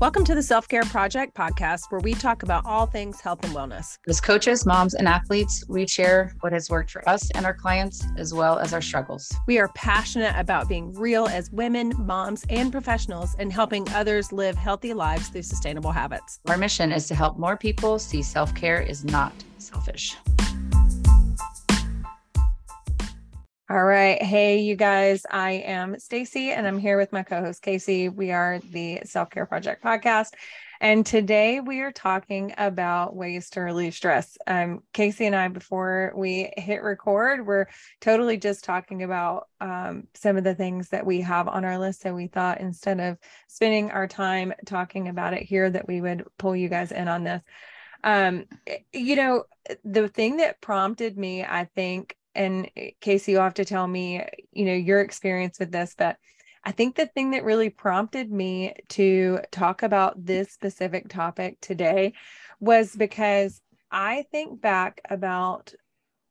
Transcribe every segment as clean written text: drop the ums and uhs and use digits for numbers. Welcome to the Self-Care Project Podcast, where we talk about all things health and wellness. As coaches, moms, and athletes, we share what has worked for us and our clients, as well as our struggles. We are passionate about being real as women, moms, and professionals, and helping others live healthy lives through sustainable habits. Our mission is to help more people see self-care is not selfish. All right. Hey, you guys, I am Stacy and I'm here with my co-host Kasey. We are the Self-Care Project Podcast. And today we are talking about ways to relieve stress. Kasey and I, before we hit record, we're totally just talking about some of the things that we have on our list. So we thought instead of spending our time talking about it here, that we would pull you guys in on this. You know, the thing that prompted me, I think, and Kasey, you'll have to tell me, you know, your experience with this, but I think the thing that really prompted me to talk about this specific topic today was because I think back about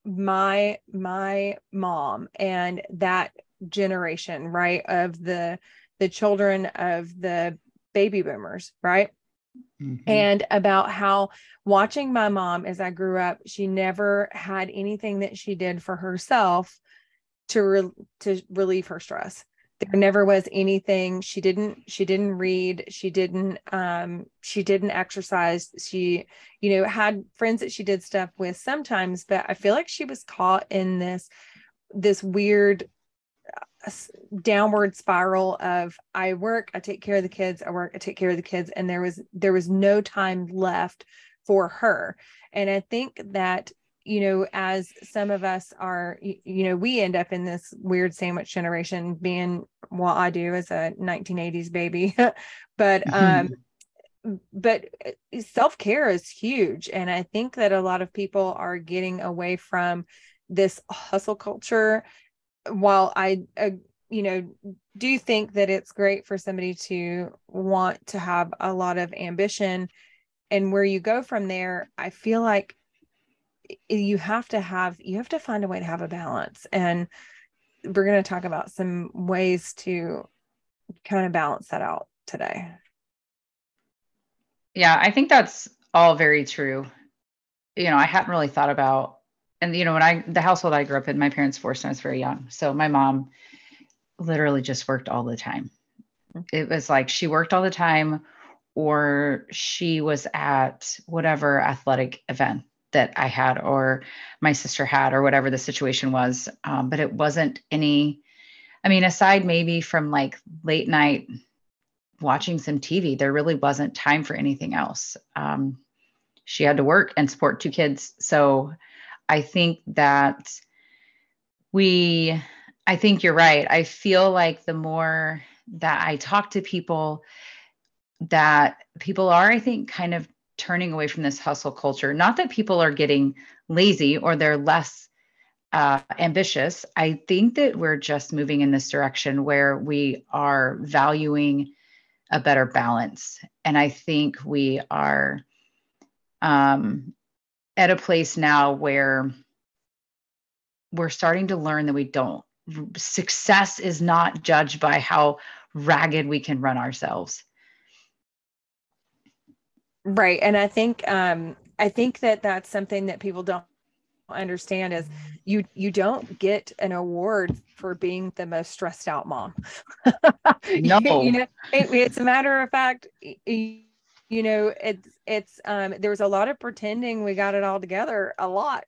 my mom and that generation, right, of the children of the baby boomers, right? Mm-hmm. And about how watching my mom as I grew up, she never had anything that she did for herself to relieve her stress. There never was anything. She didn't read. She didn't exercise. She, you know, had friends that she did stuff with sometimes, but I feel like she was caught in this weird downward spiral of, I work, I take care of the kids, I work, I take care of the kids. And there was no time left for her. And I think that, you know, as some of us are, you know, we end up in this weird sandwich generation being, well, I do as a 1980s baby, but self-care is huge. And I think that a lot of people are getting away from this hustle culture. While I, you know, do think that it's great for somebody to want to have a lot of ambition and where you go from there, I feel like you have to find a way to have a balance. And we're going to talk about some ways to kind of balance that out today. Yeah, I think that's all very true. You know, I hadn't really thought about, and, you know, the household I grew up in, my parents divorced when I was very young. So my mom literally just worked all the time. It was like she worked all the time, or she was at whatever athletic event that I had, or my sister had, or whatever the situation was. But it wasn't any, I mean, aside maybe from like late night watching some TV, there really wasn't time for anything else. She had to work and support two kids. So I think that I think you're right. I feel like the more that I talk to people, that people are, I think, kind of turning away from this hustle culture. Not that people are getting lazy or they're less ambitious. I think that we're just moving in this direction where we are valuing a better balance. And I think we are, at a place now where we're starting to learn that success is not judged by how ragged we can run ourselves. Right. And I think that that's something that people don't understand is you don't get an award for being the most stressed out mom. No. You know, it's a matter of fact, you know, it's there was a lot of pretending we got it all together a lot.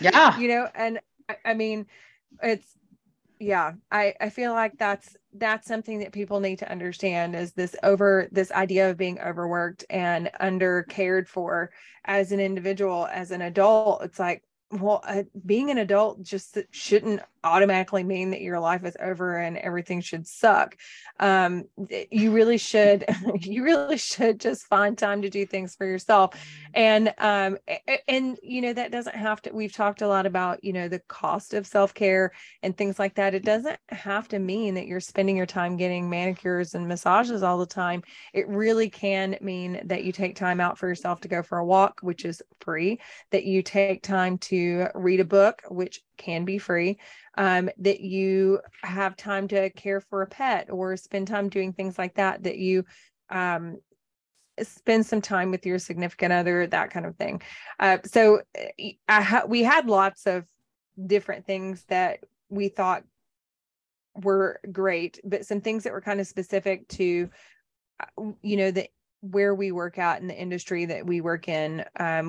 Yeah. You know, and I mean, it's, yeah, I feel like that's something that people need to understand is this idea of being overworked and under cared for as an individual, as an adult. It's like, well, being an adult just shouldn't automatically mean that your life is over and everything should suck. You really should just find time to do things for yourself. And, you know, that doesn't have to, we've talked a lot about, you know, the cost of self-care and things like that. It doesn't have to mean that you're spending your time getting manicures and massages all the time. It really can mean that you take time out for yourself to go for a walk, which is free, that you take time to read a book, which can be free, that you have time to care for a pet or spend time doing things like that, that you spend some time with your significant other, that kind of thing. So we had lots of different things that we thought were great, but some things that were kind of specific to, you know, where we work out in the industry that we work in,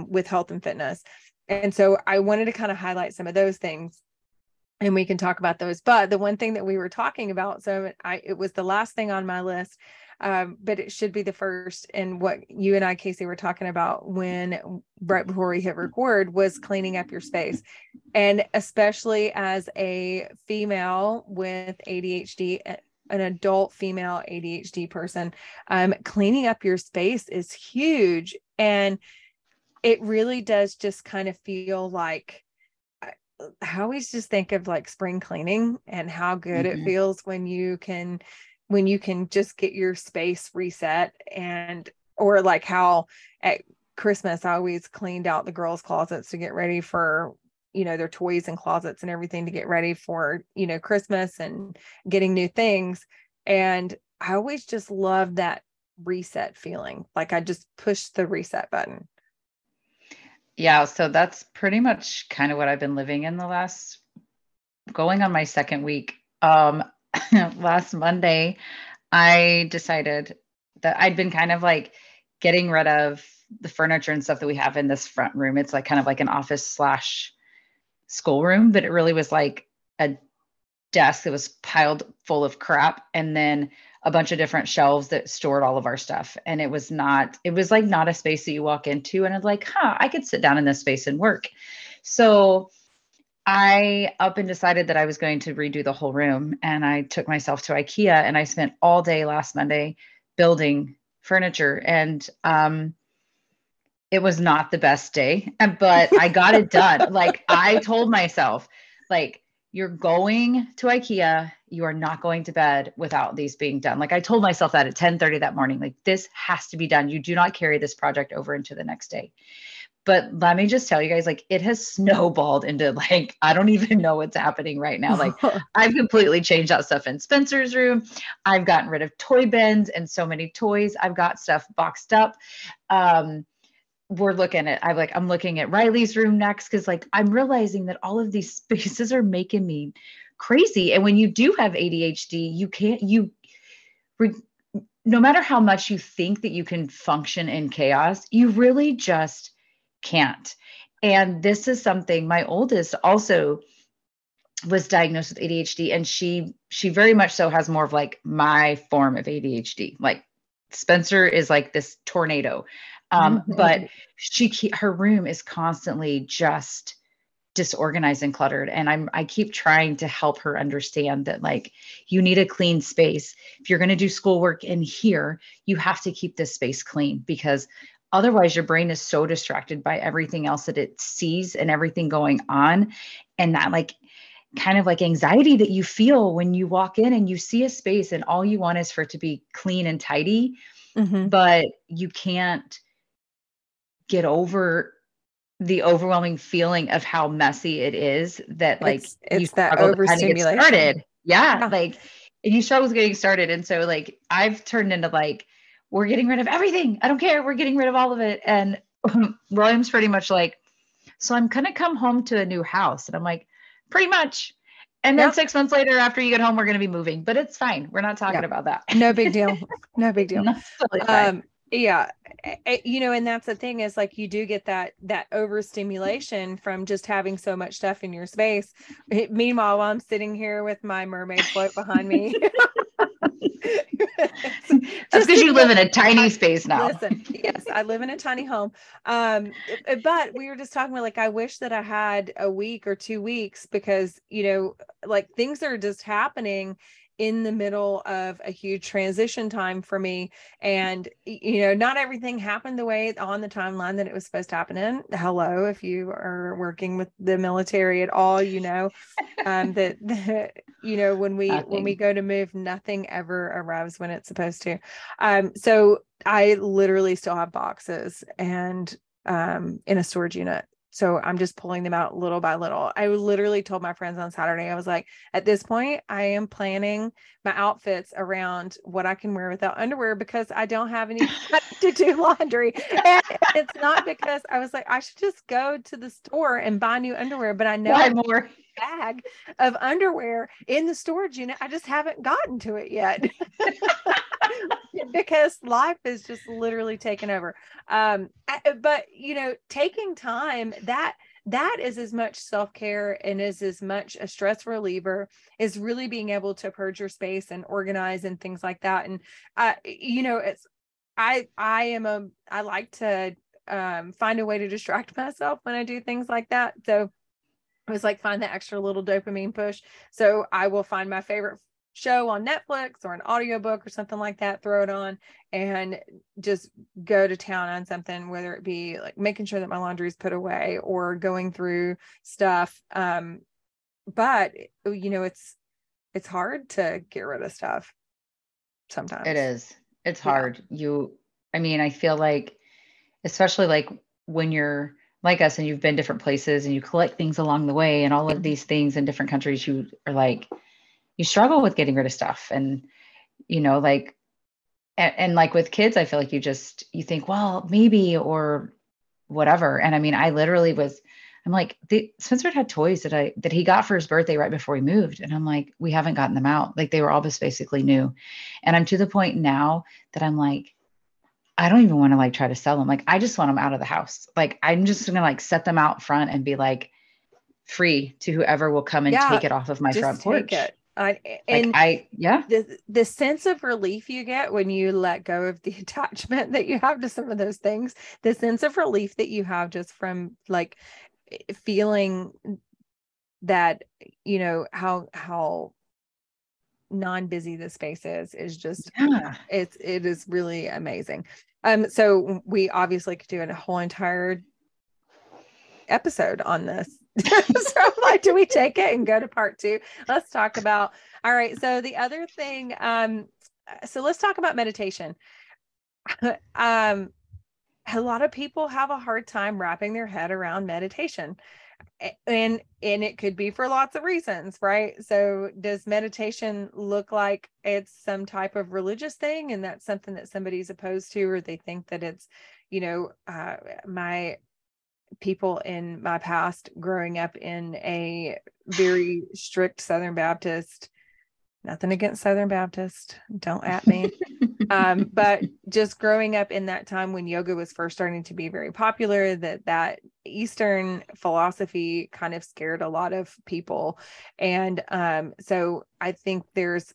with health and fitness. And so I wanted to kind of highlight some of those things, and we can talk about those. But the one thing that we were talking about, it was the last thing on my list, but it should be the first. And what you and I, Kasey, were talking about right before we hit record was cleaning up your space. And especially as a female with ADHD, an adult female ADHD person, cleaning up your space is huge. And it really does just kind of feel like, I always just think of like spring cleaning and how good it feels when you can just get your space reset, or like how at Christmas, I always cleaned out the girls' closets to get ready for, you know, their toys and closets and everything to get ready for, you know, Christmas and getting new things. And I always just love that reset feeling. Like I just push the reset button. Yeah. So that's pretty much kind of what I've been living in going on my second week. Last Monday, I decided that I'd been kind of like getting rid of the furniture and stuff that we have in this front room. It's like kind of like an office / schoolroom, but it really was like a desk that was piled full of crap. And then a bunch of different shelves that stored all of our stuff. And it was like not a space that you walk into and it's like, I could sit down in this space and work. So I up and decided that I was going to redo the whole room. And I took myself to IKEA and I spent all day last Monday building furniture. And it was not the best day, but I got it done. Like I told myself, like, you're going to IKEA. You are not going to bed without these being done. Like I told myself that at 10:30 that morning, like this has to be done. You do not carry this project over into the next day. But let me just tell you guys, like it has snowballed into like, I don't even know what's happening right now. Like I've completely changed out stuff in Spencer's room. I've gotten rid of toy bins and so many toys. I've got stuff boxed up. I'm looking at Riley's room next. Cause like, I'm realizing that all of these spaces are making me crazy. And when you do have ADHD, no matter how much you think that you can function in chaos, you really just can't. And this is something my oldest also was diagnosed with ADHD. And she very much so has more of like my form of ADHD. Like Spencer is like this tornado. But her room is constantly just disorganized and cluttered. And I keep trying to help her understand that like, you need a clean space. If you're going to do schoolwork in here, you have to keep this space clean because otherwise your brain is so distracted by everything else that it sees and everything going on. And that like, kind of like anxiety that you feel when you walk in and you see a space and all you want is for it to be clean and tidy, but you can't get over the overwhelming feeling of how messy it is that like it's that overstimulation. Yeah. Like and you struggle with getting started. And so like, I've turned into like, we're getting rid of everything. I don't care. We're getting rid of all of it. And William's pretty much like, so I'm going to come home to a new house. And I'm like, pretty much. And then 6 months later, after you get home, we're going to be moving, but it's fine. We're not talking about that. No big deal. Totally yeah. You know, and that's the thing is like, you do get that overstimulation from just having so much stuff in your space. Meanwhile, I'm sitting here with my mermaid float behind me. That's because you live in a tiny space now. Listen, yes, I live in a tiny home. But we were just talking about like, I wish that I had a week or 2 weeks because, you know, like things are just happening in the middle of a huge transition time for me. And, you know, not everything happened the way on the timeline that it was supposed to happen in. Hello, if you are working with the military at all, you know, you know, when we go to move, nothing ever arrives when it's supposed to. So I literally still have boxes and in a storage unit. So I'm just pulling them out little by little. I literally told my friends on Saturday, I was like, at this point, I am planning my outfits around what I can wear without underwear because I don't have any to do laundry. And it's not because I was like, I should just go to the store and buy new underwear, but I know I have a bag of underwear in the storage unit. I just haven't gotten to it yet because life is just literally taken over. But you know, taking time, that is as much self-care and is as much a stress reliever is really being able to purge your space and organize and things like that. And, you know, it's, I like to, find a way to distract myself when I do things like that. So I was like, find that extra little dopamine push. So I will find my favorite show on Netflix or an audiobook or something like that, throw it on and just go to town on something, whether it be like making sure that my laundry is put away or going through stuff. But you know, it's hard to get rid of stuff sometimes. It is. It's hard. Yeah. I feel like, especially like when you're like us and you've been different places and you collect things along the way and all of these things in different countries, you are like, you struggle with getting rid of stuff. And, you know, like, and like with kids, I feel like you think, well, maybe, or whatever. And I mean, I literally Spencer had toys that he got for his birthday right before he moved. And I'm like, we haven't gotten them out. Like they were all just basically new. And I'm to the point now that I'm like, I don't even want to like try to sell them. Like, I just want them out of the house. Like, I'm just going to like set them out front and be like free to whoever will come and take it off of my front porch. Take it. The sense of relief you get when you let go of the attachment that you have to some of those things, the sense of relief that you have just from like feeling that, you know, how non-busy the space is just, it is really amazing. So we obviously could do a whole entire episode on this. So I'm like, do we take it and go to part two? Let's talk about, all right. So the other thing, so let's talk about meditation. A lot of people have a hard time wrapping their head around meditation and it could be for lots of reasons, right? So does meditation look like it's some type of religious thing? And that's something that somebody's opposed to, or they think that it's, you know, my people in my past growing up in a very strict Southern Baptist, nothing against Southern Baptist, don't at me. But just growing up in that time when yoga was first starting to be very popular, that Eastern philosophy kind of scared a lot of people. And so I think there's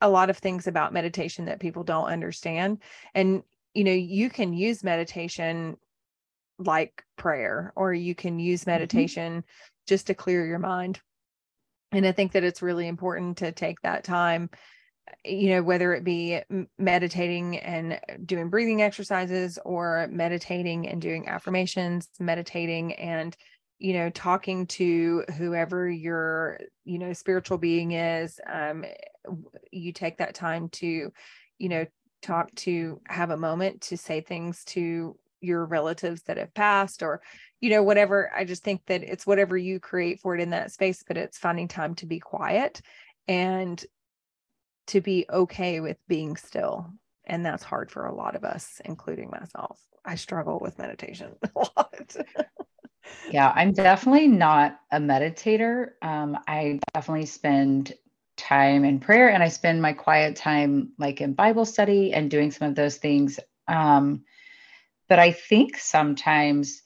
a lot of things about meditation that people don't understand. And, you know, you can use meditation like prayer, or you can use meditation just to clear your mind. And I think that it's really important to take that time, you know, whether it be meditating and doing breathing exercises, or meditating and doing affirmations, meditating and, you know, talking to whoever your, you know, spiritual being is. You take that time to, you know, have a moment to say things to your relatives that have passed, or, you know, whatever. I just think that it's whatever you create for it in that space, but it's finding time to be quiet and to be okay with being still. And that's hard for a lot of us, including myself. I struggle with meditation a lot. Yeah, I'm definitely not a meditator. I definitely spend time in prayer, and I spend my quiet time like in Bible study and doing some of those things. But I think sometimes,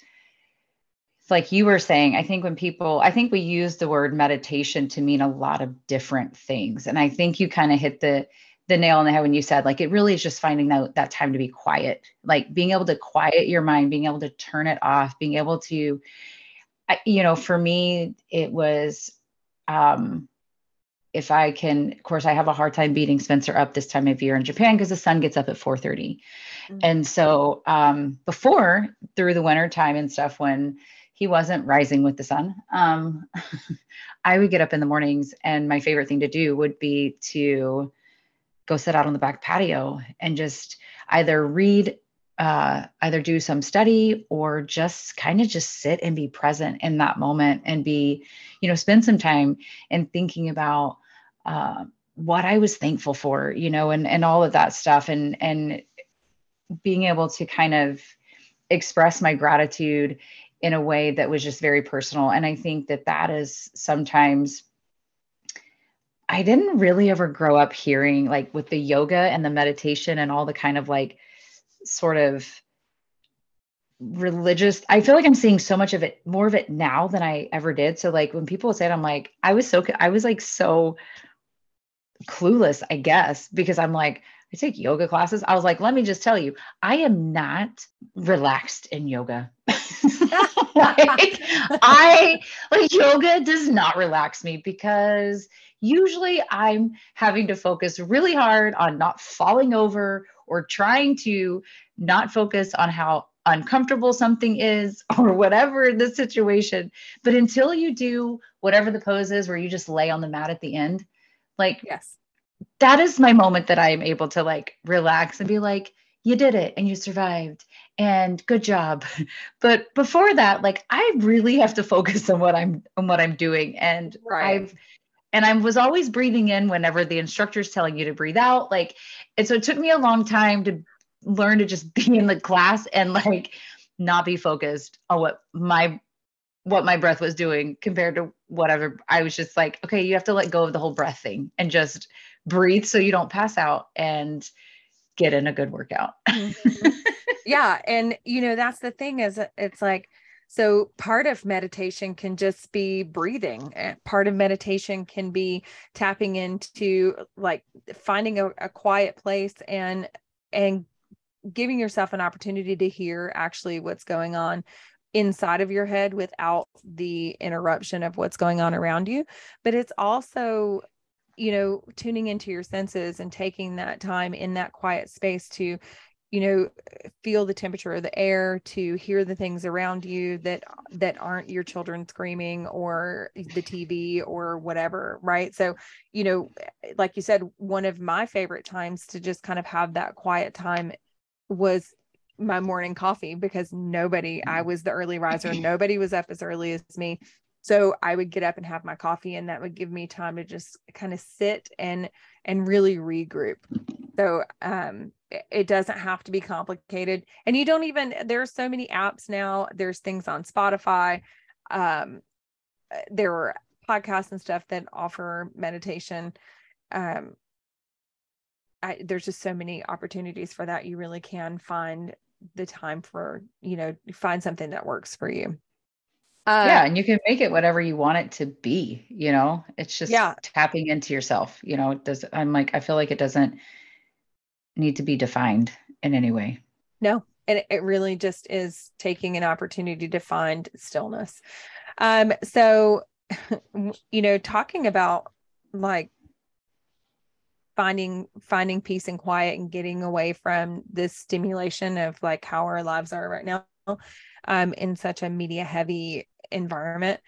like you were saying, I think we use the word meditation to mean a lot of different things. And I think you kind of hit the nail on the head when you said, like, it really is just finding that time to be quiet, like being able to quiet your mind, being able to turn it off, being able to, you know, for me, it was, if I can, of course, I have a hard time beating Spencer up this time of year in Japan because the sun gets up at 4:30. Mm-hmm. And so before, through the winter time and stuff, when he wasn't rising with the sun, I would get up in the mornings, and my favorite thing to do would be to go sit out on the back patio and just either read either do some study or just kind of just sit and be present in that moment and be, you know, spend some time in thinking about what I was thankful for, you know, and all of that stuff, and being able to kind of express my gratitude in a way that was just very personal. And I think that that is sometimes, I didn't really ever grow up hearing, like with the yoga and the meditation and all the kind of like sort of religious, I feel like I'm seeing so much of it, more of it now than I ever did. So like when people say it, I'm like, I was so clueless, I guess, because I'm like, I take yoga classes. I was like, let me just tell you, I am not relaxed in yoga. Yoga does not relax me, because usually I'm having to focus really hard on not falling over or trying to not focus on how uncomfortable something is or whatever the situation. But until you do whatever the pose is where you just lay on the mat at the end, like, yes, that is my moment that I am able to like relax and be like, you did it and you survived and good job. But before that, like, I really have to focus on what I'm doing. And right. I was always breathing in whenever the instructor's telling you to breathe out. Like, and so it took me a long time to learn to just be in the class and like not be focused on what my breath was doing compared to whatever. I was just like, okay, you have to let go of the whole breath thing and just breathe so you don't pass out and get in a good workout. Yeah. And you know, that's the thing, is it's like, so part of meditation can just be breathing. Part of meditation can be tapping into like finding a quiet place and giving yourself an opportunity to hear actually what's going on inside of your head without the interruption of what's going on around you. But it's also, you know, tuning into your senses and taking that time in that quiet space to, you know, feel the temperature of the air, to hear the things around you that aren't your children screaming or the TV or whatever. Right. So, you know, like you said, one of my favorite times to just kind of have that quiet time was my morning coffee, because I was the early riser. Nobody was up as early as me. So I would get up and have my coffee, and that would give me time to just kind of sit and really regroup. So, it doesn't have to be complicated, and there are so many apps now. There's things on Spotify. There are podcasts and stuff that offer meditation. There's just so many opportunities for that. You really can find the time for, you know, find something that works for you. Yeah. And you can make it whatever you want it to be, you know, it's just tapping into yourself, you know. I feel like it doesn't need to be defined in any way. No. And it really just is taking an opportunity to find stillness. So, you know, talking about like finding peace and quiet and getting away from this stimulation of like how our lives are right now, in such a media heavy environment,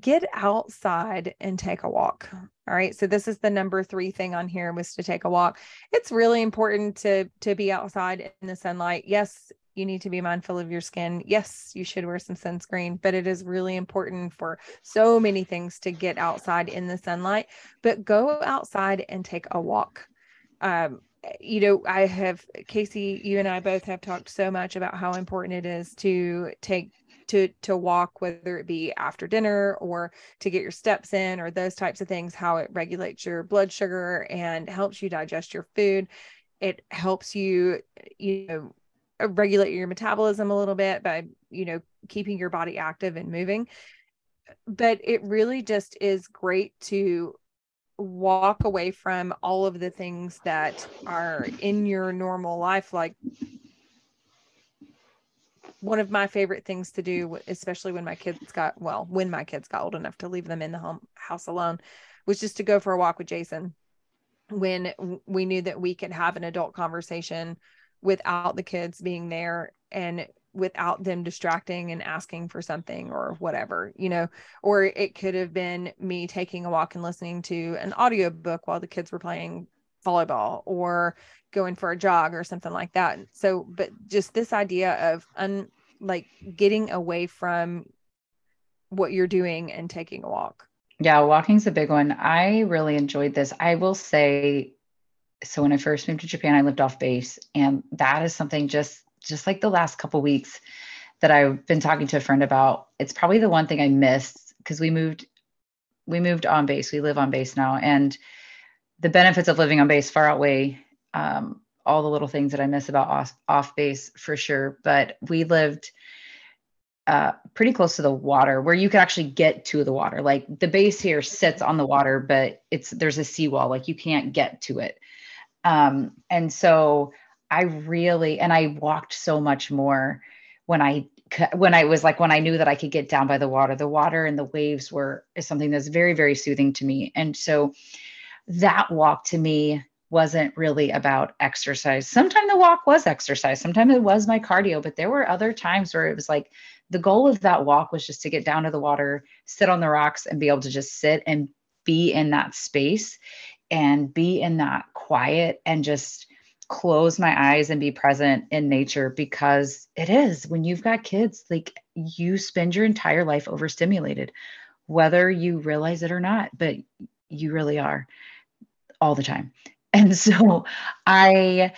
get outside and take a walk. All right. So this is the number 3 thing on here, was to take a walk. It's really important to be outside in the sunlight. Yes, you need to be mindful of your skin. Yes, you should wear some sunscreen, but it is really important for so many things to get outside in the sunlight. But go outside and take a walk. You know, Kasey, you and I both have talked so much about how important it is to walk, whether it be after dinner or to get your steps in or those types of things, how it regulates your blood sugar and helps you digest your food. It helps you, you know, regulate your metabolism a little bit by, you know, keeping your body active and moving. But it really just is great to walk away from all of the things that are in your normal life. Like, one of my favorite things to do, especially when my kids got old enough to leave them in the house alone, was just to go for a walk with Jason, when we knew that we could have an adult conversation without the kids being there and without them distracting and asking for something or whatever, you know. Or it could have been me taking a walk and listening to an audiobook while the kids were playing volleyball or going for a jog or something like that. So, but just this idea of like getting away from what you're doing and taking a walk. Yeah. Walking's a big one. I really enjoyed this. I will say, so when I first moved to Japan, I lived off base, and that is something just like the last couple of weeks that I've been talking to a friend about. It's probably the one thing I missed because we moved on base. We live on base now, and the benefits of living on base far outweigh all the little things that I miss about off base for sure. But we lived pretty close to the water, where you could actually get to the water. Like the base here sits on the water, but there's a seawall, like you can't get to it. And so I walked so much more when I knew that I could get down by the water. The water and the waves is something that's very, very soothing to me. And so that walk to me wasn't really about exercise. Sometimes the walk was exercise. Sometimes it was my cardio, but there were other times where it was like the goal of that walk was just to get down to the water, sit on the rocks, and be able to just sit and be in that space and be in that quiet and just close my eyes and be present in nature. Because it is, when you've got kids, like you spend your entire life overstimulated, whether you realize it or not, but you really are all the time. And so I,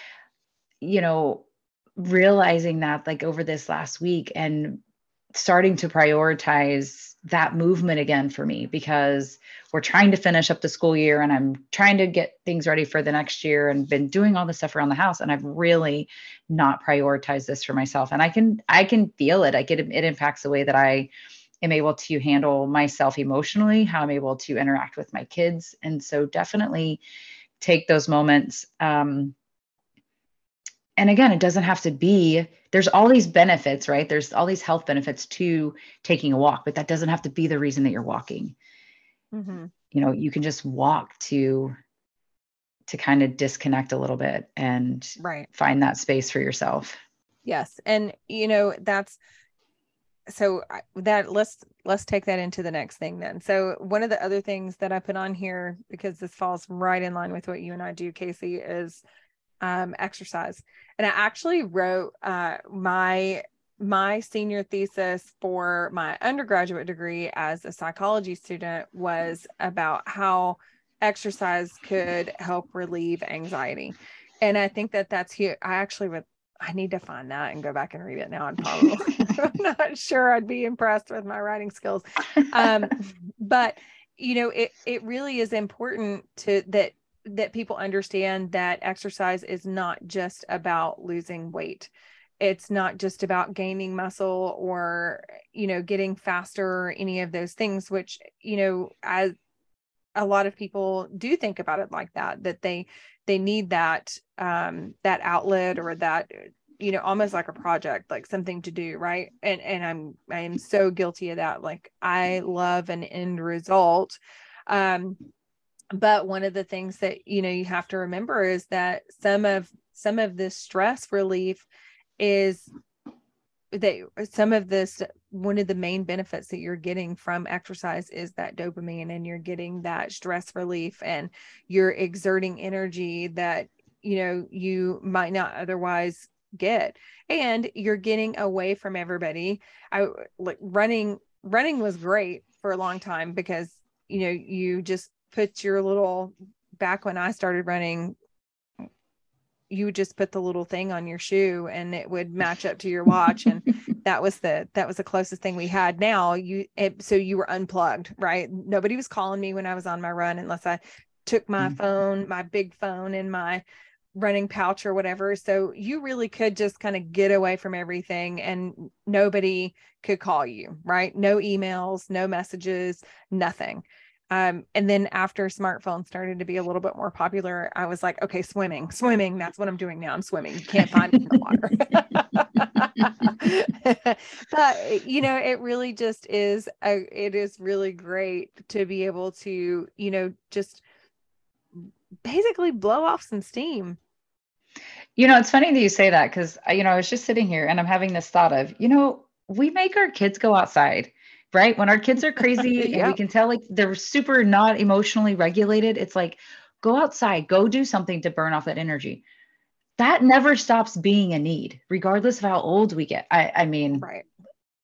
realizing that like over this last week and starting to prioritize that movement again for me, because we're trying to finish up the school year and I'm trying to get things ready for the next year and been doing all this stuff around the house. And I've really not prioritized this for myself. And I can feel it. It impacts the way that I am able to handle myself emotionally, how I'm able to interact with my kids. And so definitely take those moments. And again, it doesn't have to be, there's all these benefits, right? There's all these health benefits to taking a walk, but that doesn't have to be the reason that you're walking. Mm-hmm. You can just walk to kind of disconnect a little bit and find that space for yourself. Yes. And let's take that into the next thing then. So one of the other things that I put on here, because this falls right in line with what you and I do, Kasey, is exercise. And I actually wrote my senior thesis for my undergraduate degree as a psychology student was about how exercise could help relieve anxiety. And I think that that's huge. I need to find that and go back and read it now. I'm not sure I'd be impressed with my writing skills. But it really is important that people understand that exercise is not just about losing weight. It's not just about gaining muscle or, getting faster or any of those things, which, as a lot of people do think about it like that they need that outlet or that, almost like a project, like something to do. Right. And I am so guilty of that. Like I love an end result. But one of the things that, you have to remember is that some of this stress relief is that one of the main benefits that you're getting from exercise is that dopamine, and you're getting that stress relief and you're exerting energy that, you might not otherwise get, and you're getting away from everybody. I like running was great for a long time because, you just put your little, back when I started running, you would just put the little thing on your shoe and it would match up to your watch. And that was the closest thing we had. Now so you were unplugged, right? Nobody was calling me when I was on my run, unless I took my phone, my big phone in my running pouch or whatever. So you really could just kind of get away from everything and nobody could call you, right? No emails, no messages, nothing. And then after smartphones started to be a little bit more popular, I was like, okay, swimming. That's what I'm doing now. I'm swimming. You can't find me in the water. But, it really just is, it is really great to be able to, just basically blow off some steam. It's funny that you say that, because, I was just sitting here and I'm having this thought of, we make our kids go outside. Right. When our kids are crazy, yeah. And we can tell like they're super not emotionally regulated. It's like, Go outside, go do something to burn off that energy. That never stops being a need, regardless of how old we get. I mean, right.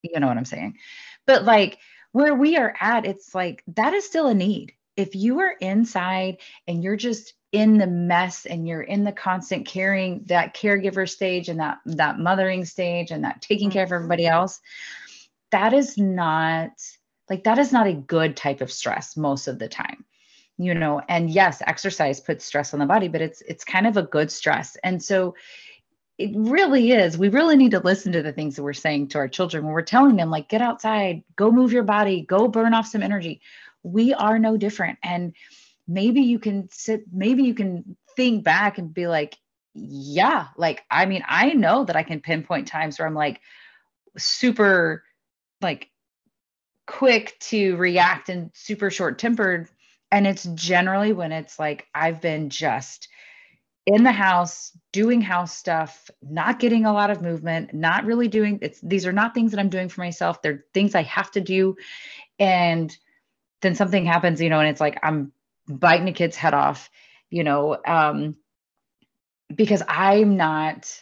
You know what I'm saying? But like where we are at, it's like, that is still a need. If you are inside and you're just in the mess and you're in the constant caring, that caregiver stage and that mothering stage and that taking care of everybody else, that is not a good type of stress most of the time, you know? And yes, exercise puts stress on the body, but it's kind of a good stress. And so it really is. We really need to listen to the things that we're saying to our children when we're telling them, like, get outside, go move your body, go burn off some energy. We are no different. And maybe you can think back and be like, yeah, like, I mean, I know that I can pinpoint times where I'm like super like quick to react and super short tempered. And it's generally when it's like, I've been just in the house, doing house stuff, not getting a lot of movement, not really doing it's, these are not things that I'm doing for myself. They're things I have to do. And then something happens, you know, and it's like, I'm biting a kid's head off, you know, because I'm not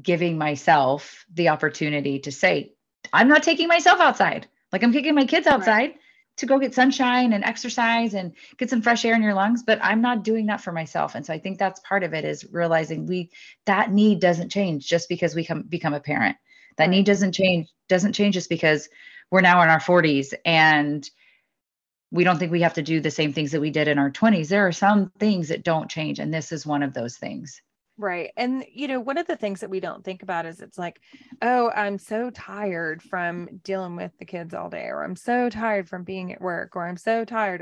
giving myself the opportunity to say, I'm not taking myself outside. Like I'm kicking my kids outside to go get sunshine and exercise and get some fresh air in your lungs, but I'm not doing that for myself. And so I think that's part of it, is realizing that need doesn't change just because we become a parent. That need doesn't change just because we're now in our 40s and we don't think we have to do the same things that we did in our 20s. There are some things that don't change. And this is one of those things. Right. And, you know, one of the things that we don't think about is it's like, oh, I'm so tired from dealing with the kids all day, or I'm so tired from being at work, or I'm so tired.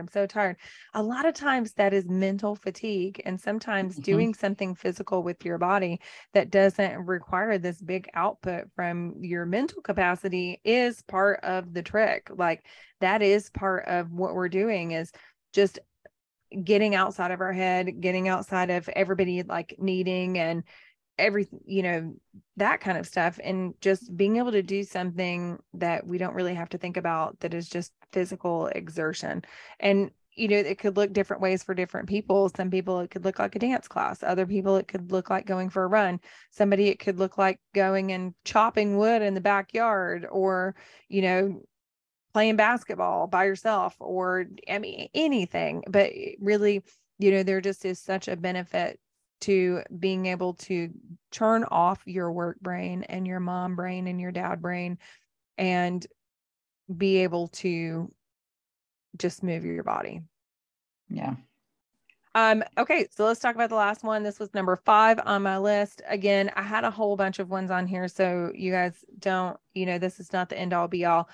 A lot of times that is mental fatigue. And sometimes doing something physical with your body that doesn't require this big output from your mental capacity is part of the trick. Like that is part of what we're doing, is just getting outside of our head, getting outside of everybody like needing and everything, you know, that kind of stuff. And just being able to do something that we don't really have to think about, that is just physical exertion. And, you know, it could look different ways for different people. Some people, it could look like a dance class. Other people, it could look like going for a run. Somebody, it could look like going and chopping wood in the backyard, or, you know, playing basketball by yourself, or I mean, anything. But really, you know, there just is such a benefit to being able to turn off your work brain and your mom brain and your dad brain and be able to just move your body. Yeah. Okay. So let's talk about the last one. This was number 5 on my list. Again, I had a whole bunch of ones on here, so you guys don't, you know, this is not the end all be all.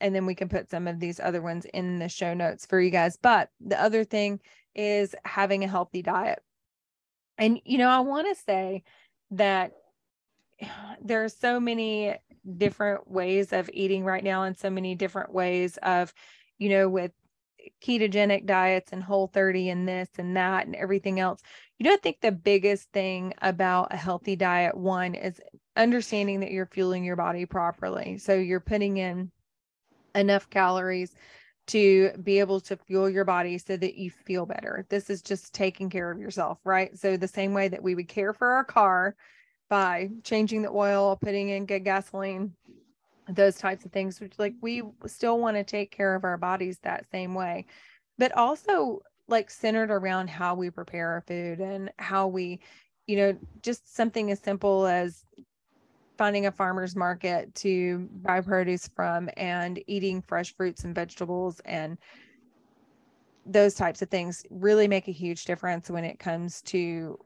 And then we can put some of these other ones in the show notes for you guys. But the other thing is having a healthy diet. And, you know, I want to say that there are so many different ways of eating right now, and so many different ways of, you know, with ketogenic diets and Whole30 and this and that and everything else. You know, I think the biggest thing about a healthy diet, one, is understanding that you're fueling your body properly. So you're putting in enough calories to be able to fuel your body so that you feel better. This is just taking care of yourself, right? So the same way that we would care for our car by changing the oil, putting in good gasoline, those types of things, which like we still want to take care of our bodies that same way, but also like centered around how we prepare our food and how we, you know, just something as simple as finding a farmer's market to buy produce from and eating fresh fruits and vegetables and those types of things really make a huge difference when it comes to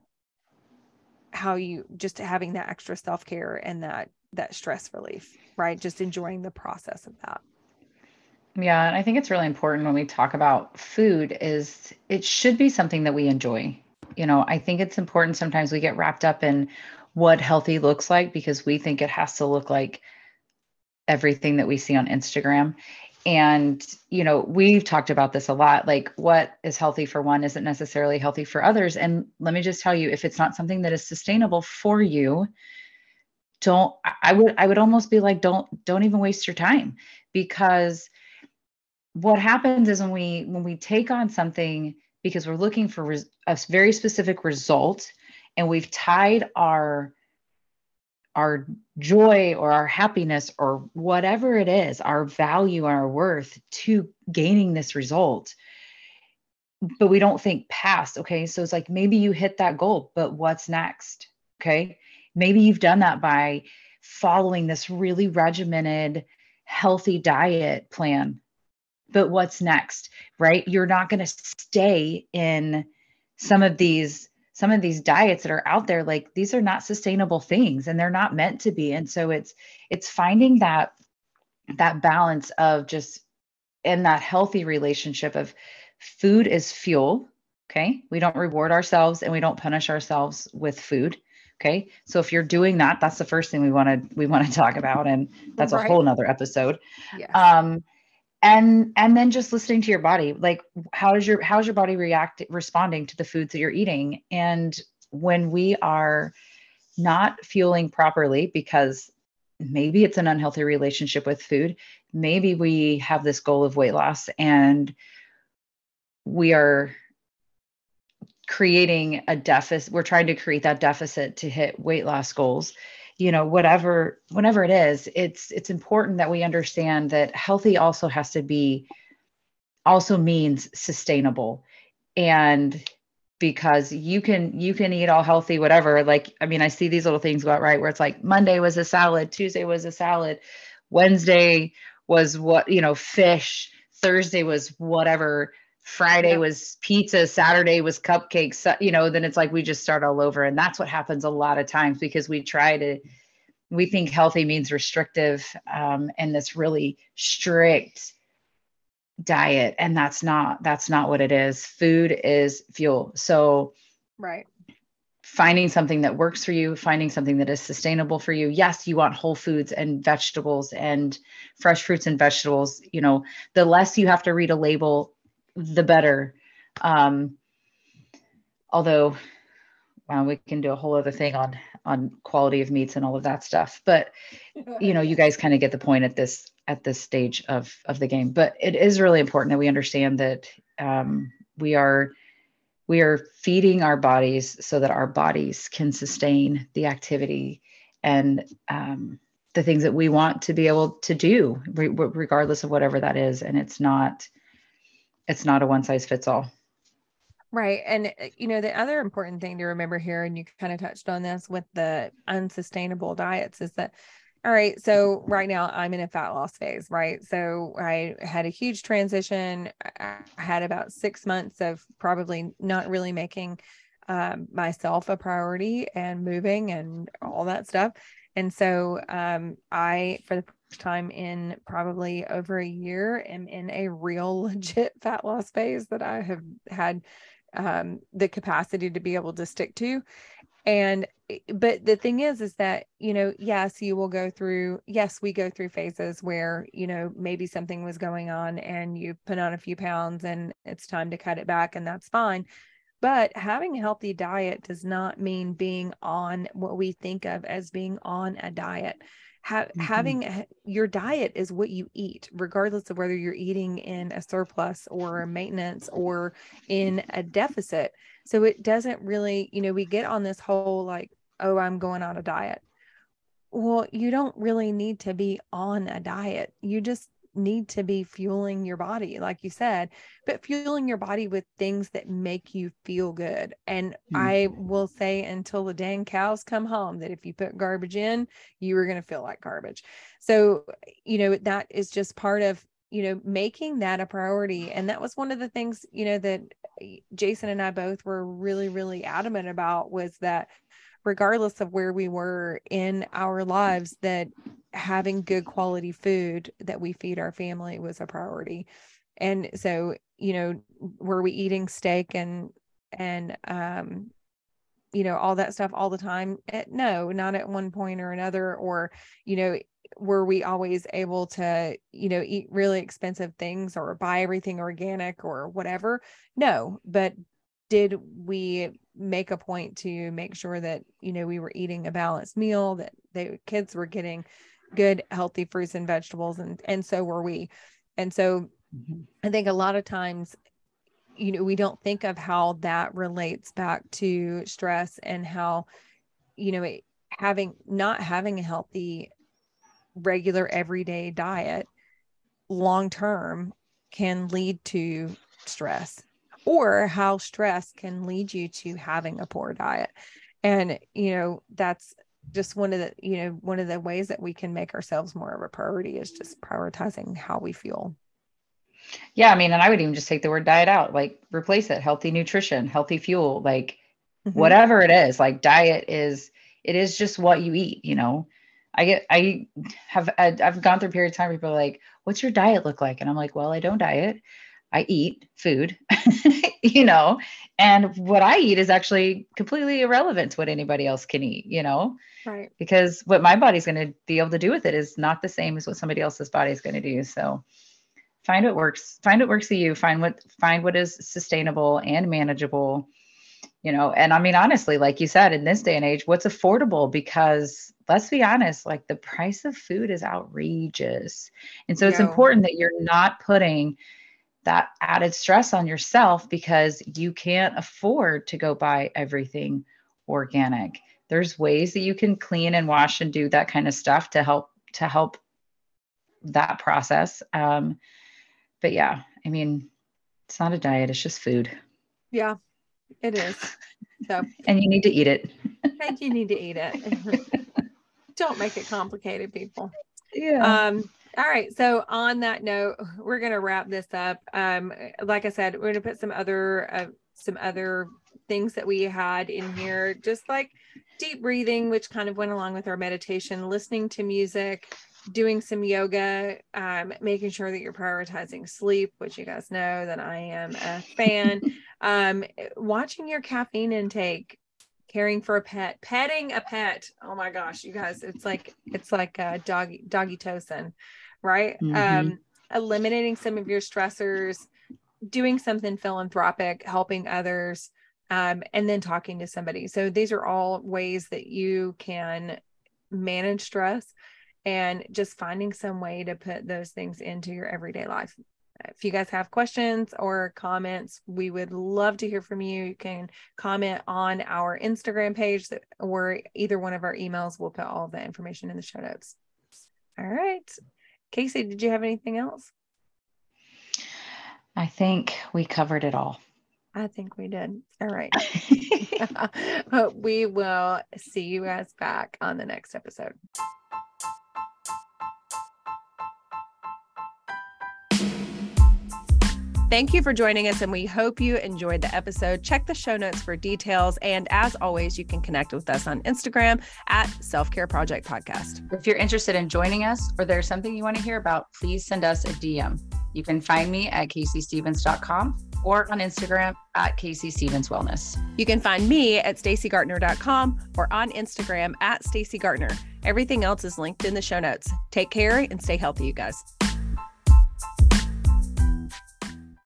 how you just having that extra self-care and that stress relief, right? Just enjoying the process of that. Yeah. And I think it's really important when we talk about food is it should be something that we enjoy. You know, I think it's important. Sometimes we get wrapped up in what healthy looks like because we think it has to look like everything that we see on Instagram. And, you know, we've talked about this a lot, like what is healthy for one isn't necessarily healthy for others. And let me just tell you, if it's not something that is sustainable for you, I would almost be like, don't even waste your time, because what happens is when we take on something because we're looking for a very specific result, and we've tied our joy or our happiness or whatever it is, our value, our worth to gaining this result. But we don't think past. Okay. So it's like, maybe you hit that goal, but what's next? Okay. Maybe you've done that by following this really regimented, healthy diet plan, but what's next, right? You're not going to stay in some of these diets that are out there. Like, these are not sustainable things, and they're not meant to be. And so it's finding that balance of just in that healthy relationship of food is fuel. Okay. We don't reward ourselves and we don't punish ourselves with food. Okay. So if you're doing that, that's the first thing we want to talk about. And that's right. A whole nother episode. Yeah. And then just listening to your body, like, how's your body responding to the foods that you're eating? And when we are not fueling properly, because maybe it's an unhealthy relationship with food, maybe we have this goal of weight loss and we are creating a deficit. We're trying to create that deficit to hit weight loss goals. You know, whenever it is, it's important that we understand that healthy also means sustainable. And because you can eat all healthy, whatever, like, I mean, I see these little things about, right, where it's like Monday was a salad, Tuesday was a salad, Wednesday was fish, Thursday was whatever, Friday was pizza, Saturday was cupcakes, then it's like we just start all over. And that's what happens a lot of times, because we think healthy means restrictive and this really strict diet. And that's not what it is. Food is fuel. So right. Finding something that works for you, finding something that is sustainable for you. Yes, you want whole foods and vegetables and fresh fruits and vegetables. You know, the less you have to read a label, the better. Although we can do a whole other thing on quality of meats and all of that stuff, but you guys kind of get the point at this stage of the game. But it is really important that we understand that we are feeding our bodies so that our bodies can sustain the activity and the things that we want to be able to do regardless of whatever that is. And it's not a one size fits all. Right. And the other important thing to remember here, and you kind of touched on this with the unsustainable diets, is that, all right, so right now I'm in a fat loss phase, right? So I had a huge transition. I had about 6 months of probably not really making myself a priority and moving and all that stuff. And so I, for the time in probably over a year, am in a real legit fat loss phase that I have had the capacity to be able to stick to. But the thing is that, we go through phases where, maybe something was going on and you put on a few pounds and it's time to cut it back, and that's fine. But having a healthy diet does not mean being on what we think of as being on a diet. Having your diet is what you eat, regardless of whether you're eating in a surplus or a maintenance or in a deficit. So it doesn't really, we get on this whole like, oh, I'm going on a diet. Well, you don't really need to be on a diet. You just need to be fueling your body, like you said, but fueling your body with things that make you feel good. And I will say until the dang cows come home that if you put garbage in, you are going to feel like garbage. So, that is just part of, making that a priority. And that was one of the things, that Jason and I both were really, really adamant about, was that regardless of where we were in our lives, that having good quality food that we feed our family was a priority. And so, were we eating steak and all that stuff all the time? No, not at one point or another. Or, were we always able to, eat really expensive things or buy everything organic or whatever? No, but did we make a point to make sure that, we were eating a balanced meal, that the kids were getting good, healthy fruits and vegetables? And so were we. And so I think a lot of times, you know, we don't think of how that relates back to stress and how, you know, not having a healthy, regular, everyday diet long-term can lead to stress, or how stress can lead you to having a poor diet. And, you know, that's just one of the ways that we can make ourselves more of a priority is just prioritizing how we feel. Yeah. I mean, and I would even just take the word diet out, like replace it, healthy nutrition, healthy fuel, like whatever it is, like diet is just what you eat. You know, I've gone through a period of time where people are like, what's your diet look like? And I'm like, well, I don't diet. I eat food, you know, and what I eat is actually completely irrelevant to what anybody else can eat, you know, right? Because what my body's going to be able to do with it is not the same as what somebody else's body is going to do. So find what works for you, find what is sustainable and manageable, you know? And I mean, honestly, like you said, in this day and age, what's affordable, because let's be honest, like the price of food is outrageous. And so it's important that you're not putting that added stress on yourself, because you can't afford to go buy everything organic. There's ways that you can clean and wash and do that kind of stuff to help that process. But yeah, I mean, it's not a diet, it's just food. Yeah, it is. So, and you need to eat it. And you need to eat it. Don't make it complicated, people. Yeah. All right. So on that note, we're going to wrap this up. Like I said, we're going to put some other things that we had in here, just like deep breathing, which kind of went along with our meditation, listening to music, doing some yoga, making sure that you're prioritizing sleep, which you guys know that I am a fan, watching your caffeine intake, caring for a pet, petting a pet. Oh my gosh, you guys, it's like a doggytocin, right? Mm-hmm. Eliminating some of your stressors, doing something philanthropic, helping others, and then talking to somebody. So these are all ways that you can manage stress, and just finding some way to put those things into your everyday life. If you guys have questions or comments, we would love to hear from you. You can comment on our Instagram page or either one of our emails. We'll put all the information in the show notes. All right. Casey, did you have anything else? I think we covered it all. I think we did. All right. We will see you guys back on the next episode. Thank you for joining us, and we hope you enjoyed the episode. Check the show notes for details. And as always, you can connect with us on Instagram at Self-Care Project Podcast. If you're interested in joining us, or there's something you want to hear about, please send us a DM. You can find me at kaseystevens.com or on Instagram at kaseystevenswellness. You can find me at stacygartner.com or on Instagram at stacygartner. Everything else is linked in the show notes. Take care and stay healthy, you guys.